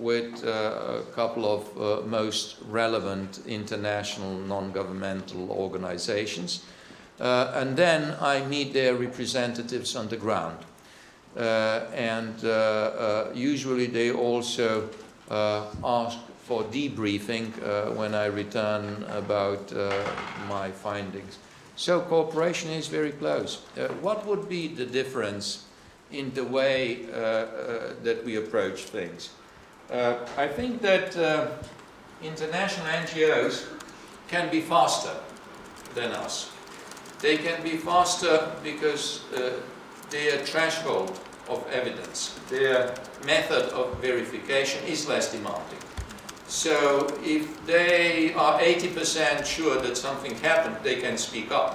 with uh, a couple of uh, most relevant international non-governmental organizations. Uh, and then I meet their representatives on the ground. Uh, and uh, uh, usually they also Uh, ask for debriefing uh, when I return about uh, my findings. So cooperation is very close. Uh, what would be the difference in the way uh, uh, that we approach things? Uh, I think that uh, international N G Os can be faster than us. They can be faster because uh, their threshold of evidence, their method of verification is less demanding. So if they are eighty percent sure that something happened, they can speak up.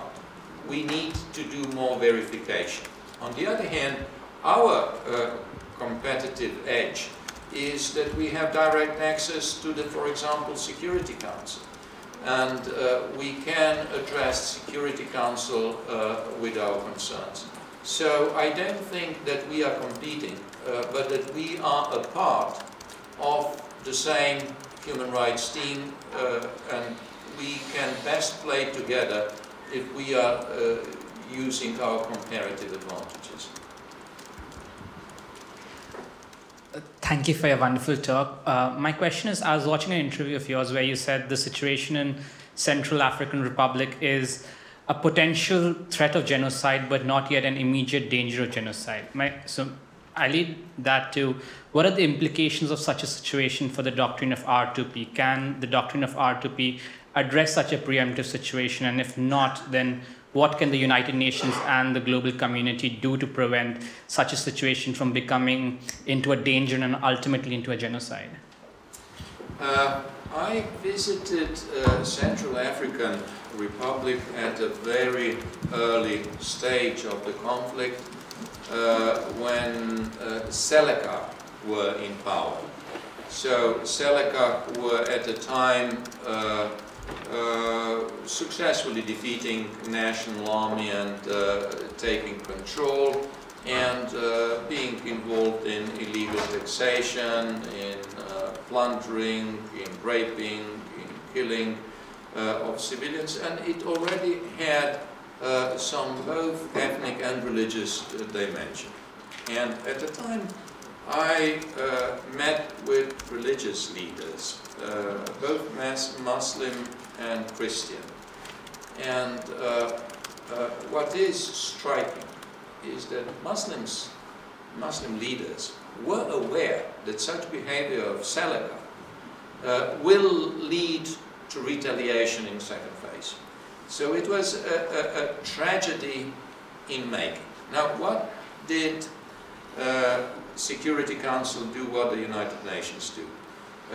We need to do more verification. On the other hand, our uh, competitive edge is that we have direct access to the, for example, Security Council. And uh, we can address Security Council uh, with our concerns. So I don't think that we are competing, uh, but that we are a part of the same human rights team, uh, and we can best play together if we are uh, using our comparative advantages. Thank you for your wonderful talk. Uh, my question is, I was watching an interview of yours where you said the situation in Central African Republic is a potential threat of genocide, but not yet an immediate danger of genocide. My, so I lead that to, what are the implications of such a situation for the doctrine of R two P? Can the doctrine of R two P address such a preemptive situation? And if not, then what can the United Nations and the global community do to prevent such a situation from becoming into a danger and ultimately into a genocide? Uh, I visited uh, Central African Republic at a very early stage of the conflict uh, when uh, Seleka were in power. So Seleka were at the time uh, uh, successfully defeating National Army and uh, taking control and uh, being involved in illegal taxation, in uh, plundering, in raping, in killing uh, of civilians, and it already had uh, some both ethnic and religious dimension. And at the time I uh, met with religious leaders, uh, both mass Muslim and Christian. And uh, uh, what is striking is that Muslims, Muslim leaders were aware that such behavior of Seleka uh, will lead to retaliation in second phase. So it was a, a, a tragedy in making. Now, what did uh, Security Council do what the United Nations do?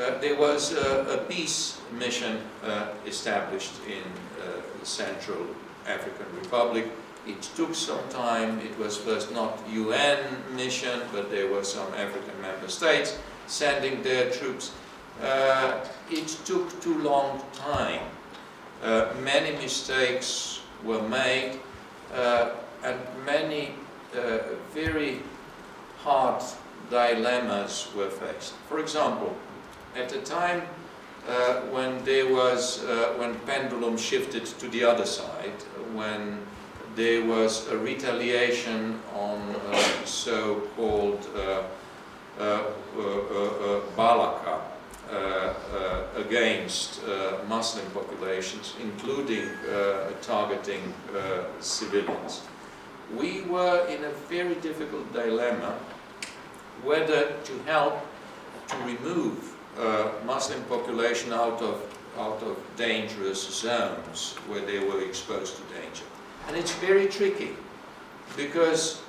Uh, there was uh, a peace mission uh, established in uh, Central African Republic. It took some time. It was first not U N mission, but there were some African member states sending their troops. Uh, it took too long time. Uh, many mistakes were made, uh, and many uh, very hard dilemmas were faced. For example, at the time uh, when there was, uh, when pendulum shifted to the other side, when there was a retaliation on uh, so-called uh, uh, uh, uh, Balaka uh, uh, against uh, Muslim populations, including uh, targeting uh, civilians. We were in a very difficult dilemma whether to help to remove uh, Muslim population out of, out of dangerous zones where they were exposed to danger. And it's very tricky, because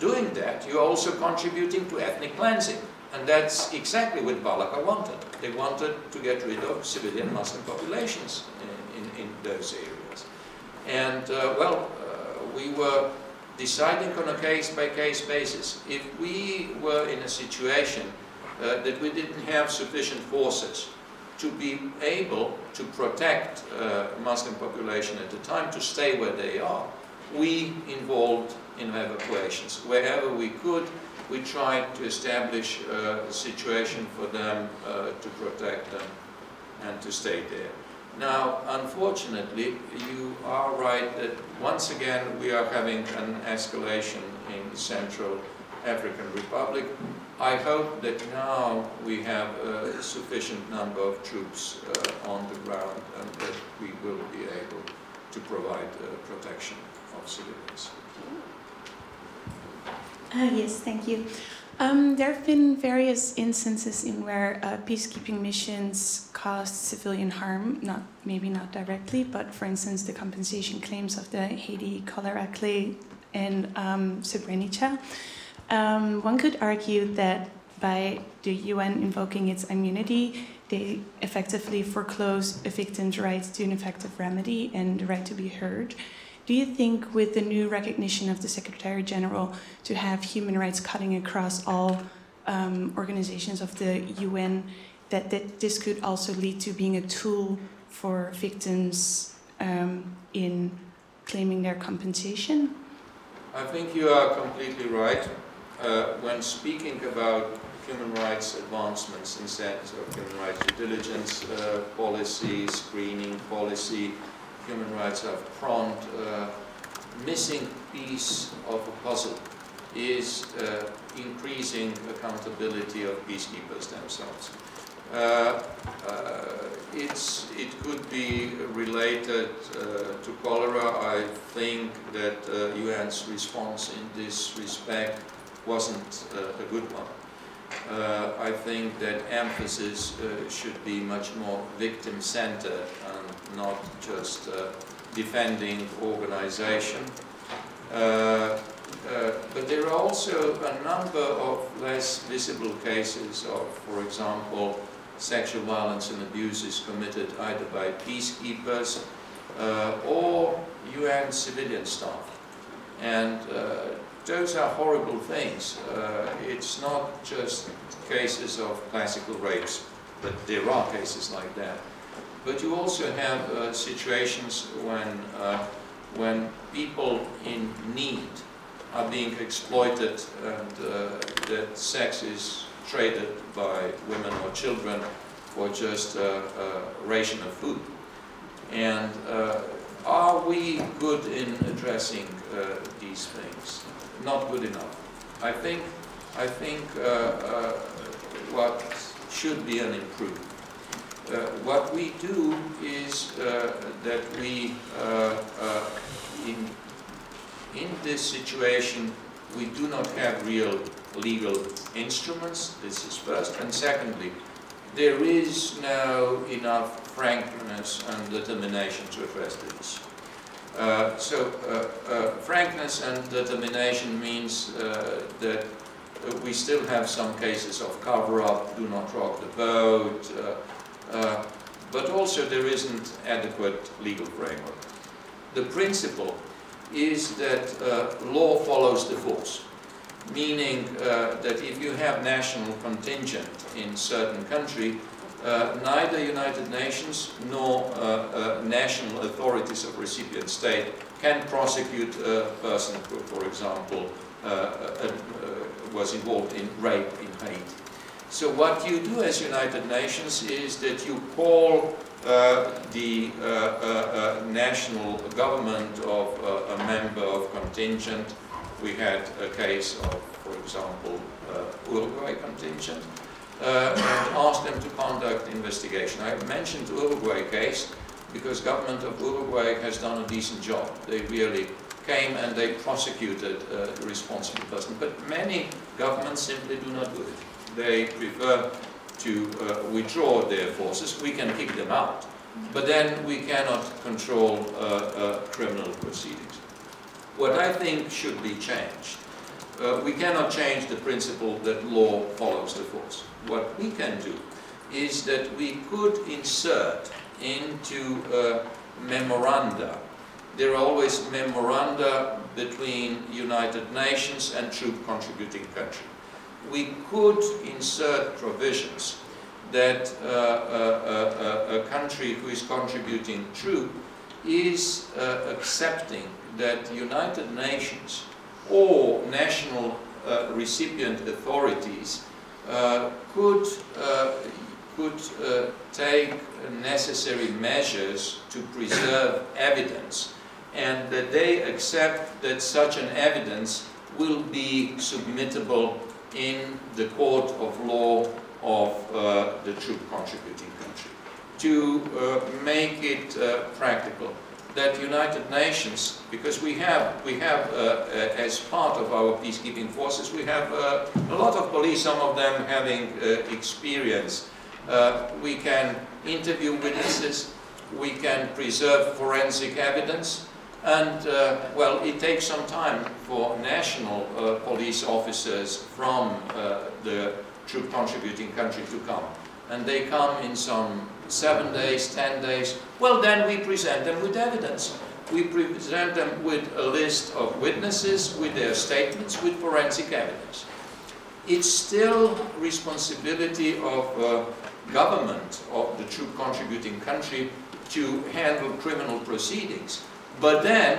doing that you're also contributing to ethnic cleansing, and that's exactly what Balaka wanted. They wanted to get rid of civilian Muslim populations in, in, in those areas. And uh, well, uh, we were deciding on a case-by-case basis. If we were in a situation uh, that we didn't have sufficient forces to be able to protect uh, Muslim population at the time, to stay where they are, we involved in evacuations. Wherever we could, we tried to establish uh, a situation for them uh, to protect them and to stay there. Now, unfortunately, you are right that once again we are having an escalation in Central African Republic. I hope that now we have a sufficient number of troops uh, on the ground and that we will be able to provide uh, protection of civilians. Uh, yes, thank you. Um, there have been various instances in where uh, peacekeeping missions caused civilian harm, not maybe not directly, but for instance the compensation claims of the Haiti, cholera clay, and um, Srebrenica. Um, one could argue that by the U N invoking its immunity, they effectively foreclose a victim's right to an effective remedy and the right to be heard. Do you think with the new recognition of the Secretary General to have human rights cutting across all um, organizations of the U N, that, that this could also lead to being a tool for victims um, in claiming their compensation? I think you are completely right. Uh, when speaking about human rights advancements in terms of human rights due diligence uh, policy, screening policy, human rights up front, uh, missing piece of a puzzle is uh, increasing accountability of peacekeepers themselves. Uh, uh, it's, it could be related uh, to cholera. I think that uh, U N's response in this respect wasn't uh, a good one. Uh, I think that emphasis uh, should be much more victim-centered and not just uh, defending organization. Uh, uh, but there are also a number of less visible cases of, for example, sexual violence and abuses committed either by peacekeepers uh, or U N civilian staff. And uh, those are horrible things. Uh, it's not just cases of classical rapes, but there are cases like that. But you also have uh, situations when, uh, when people in need are being exploited and uh, that sex is traded by women or children for just a, a ration of food. And uh, are we good in addressing uh, these things? Not good enough. I think, I think uh, uh, what should be an improvement. Uh, what we do is uh, that we, uh, uh, in, in this situation, we do not have real legal instruments. This is first. And secondly, there is now enough frankness and determination to address this. Uh, so uh, uh, frankness and determination means uh, that we still have some cases of cover-up, do not rock the boat, uh, Uh, but also there isn't adequate legal framework. The principle is that uh, law follows the force, meaning uh, that if you have national contingent in certain country, uh, neither United Nations nor uh, uh, national authorities of recipient state can prosecute a person who, for example, uh, uh, uh, was involved in rape in Haiti. So what you do as United Nations is that you call uh, the uh, uh, uh, national government of uh, a member of contingent. We had a case of, for example, uh, Uruguay contingent, uh, and asked them to conduct investigation. I mentioned Uruguay case because government of Uruguay has done a decent job. They really came and they prosecuted uh, the responsible person. But many governments simply do not do it. They prefer to uh, withdraw their forces. We can kick them out, but then we cannot control uh, uh, criminal proceedings. What I think should be changed, uh, we cannot change the principle that law follows the force. What we can do is that we could insert into uh, memoranda. There are always memoranda between United Nations and troop contributing countries. We could insert provisions that uh, a, a, a country who is contributing troop is uh, accepting that United Nations or national uh, recipient authorities uh, could, uh, could uh, take necessary measures to preserve evidence, and that they accept that such an evidence will be submittable in the court of law of uh, the troop contributing country, to uh, make it uh, practical that United Nations, because we have, we have uh, uh, as part of our peacekeeping forces, we have uh, a lot of police, some of them having uh, experience. Uh, we can interview witnesses, we can preserve forensic evidence, and, uh, well, it takes some time for national uh, police officers from uh, the troop contributing country to come. And they come in some seven days, ten days. Well, then we present them with evidence. We present them with a list of witnesses, with their statements, with forensic evidence. It's still responsibility of uh, government of the troop contributing country to handle criminal proceedings. But then,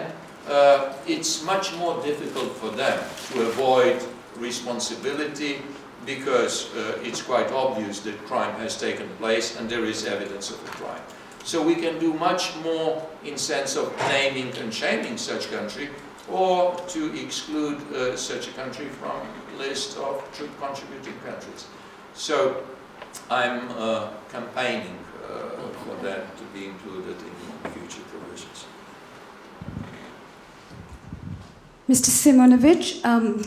uh, it's much more difficult for them to avoid responsibility because uh, it's quite obvious that crime has taken place and there is evidence of a crime. So we can do much more in sense of naming and shaming such country, or to exclude uh, such a country from the list of troop contributing countries. So I'm uh, campaigning uh, for that to be included in future provisions. Mister Simonovic, um,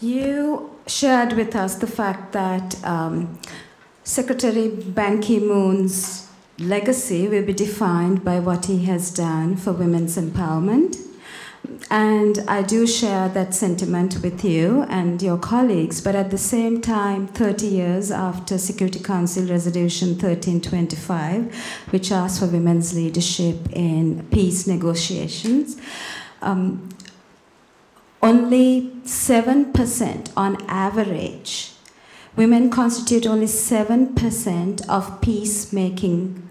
you shared with us the fact that um, Secretary Ban Ki-moon's legacy will be defined by what he has done for women's empowerment. And I do share that sentiment with you and your colleagues, but at the same time, thirty years after Security Council Resolution thirteen twenty-five, which asks for women's leadership in peace negotiations, um, only seven percent on average, women constitute only seven percent of peacemaking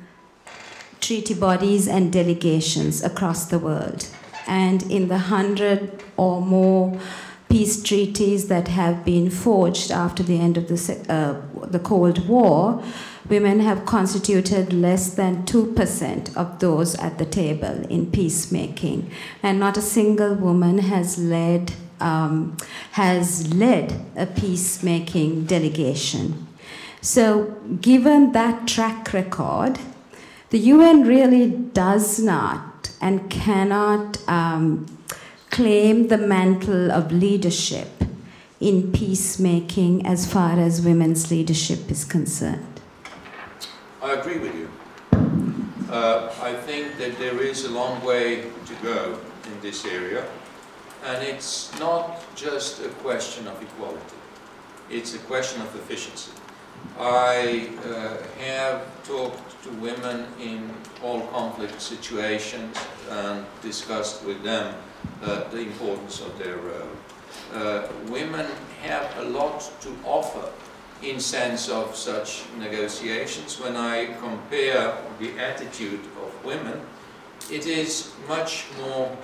treaty bodies and delegations across the world. And in the hundred or more peace treaties that have been forged after the end of the, uh, the Cold War, women have constituted less than two percent of those at the table in peacemaking. And not a single woman has led, um, has led a peacemaking delegation. So given that track record, the U N really does not and cannot um, claim the mantle of leadership in peacemaking as far as women's leadership is concerned. I agree with you. Uh, I think that there is a long way to go in this area, and it's not just a question of equality. It's a question of efficiency. I uh, have talked to women in all conflict situations and discussed with them uh, the importance of their role. Uh, women have a lot to offer in sense of such negotiations. When I compare the attitude of women, it is much more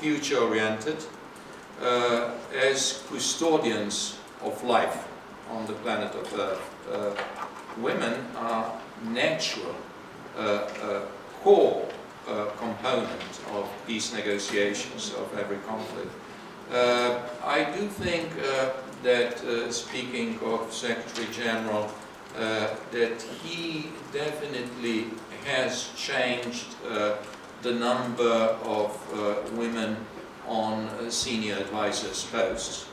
future-oriented uh, as custodians of life on the planet of Earth. Uh, women are natural uh, uh, core uh, component of peace negotiations of every conflict. Uh, I do think uh, that, uh, speaking of Secretary General, uh, that he definitely has changed uh, the number of uh, women on uh, senior advisors' posts.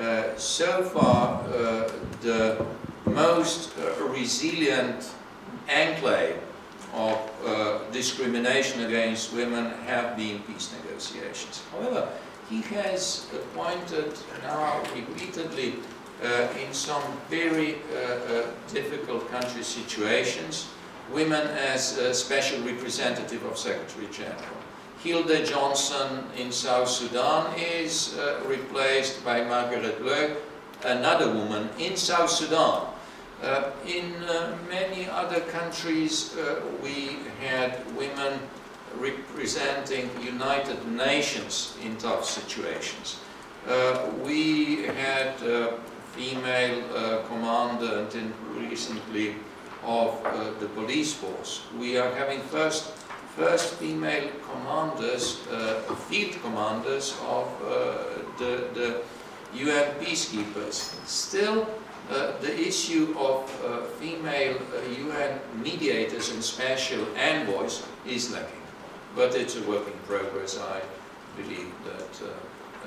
Uh, so far, uh, the most uh, resilient enclave of uh, discrimination against women have been peace negotiations. However, he has pointed now repeatedly uh, in some very uh, uh, difficult country situations, women as a special representative of Secretary General. Hilda Johnson in South Sudan is uh, replaced by Margaret Loeb, another woman in South Sudan. Uh, in uh, many other countries uh, we had women representing United Nations in tough situations. Uh, we had uh, female uh, commander until recently of uh, the police force. We are having first first female commanders, uh, field commanders of uh, the, the U N peacekeepers. Still, uh, the issue of uh, female uh, U N mediators and special envoys is lacking. But it's a work in progress. I believe that uh,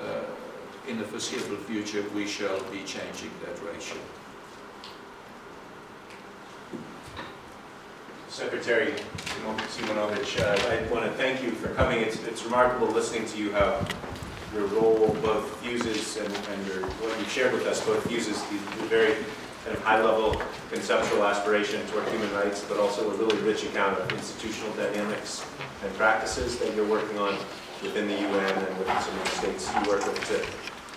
uh, in the foreseeable future we shall be changing that ratio. Secretary Simonovic, uh, I want to thank you for coming. It's, it's remarkable listening to you how your role both fuses and, and your, what you've shared with us both fuses the, the very kind of high-level conceptual aspiration toward human rights, but also a really rich account of institutional dynamics and practices that you're working on within the U N and within some of the states you work with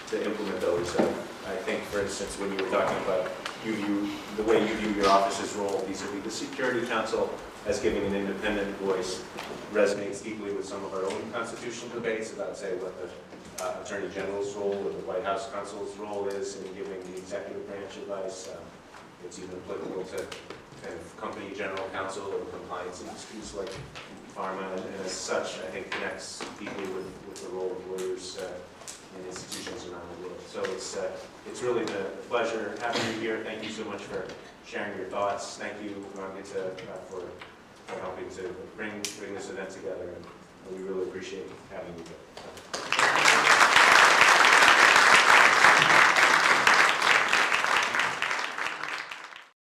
to, to implement those. Uh, I think, for instance, when you were talking about you view, the way you view your office's role vis-a-vis the Security Council as giving an independent voice resonates deeply with some of our own constitutional debates about, say, what the uh, Attorney General's role or the White House Counsel's role is in giving the executive branch advice. Um, it's even applicable to kind of company general counsel or compliance industries like pharma, and as such, I think connects deeply with, with the role of lawyers uh, and institutions around the world. So it's uh, it's really been a pleasure having you here. Thank you so much for sharing your thoughts. Thank you, Rangita, uh, for, for helping to bring, bring this event together. And we really appreciate having you here.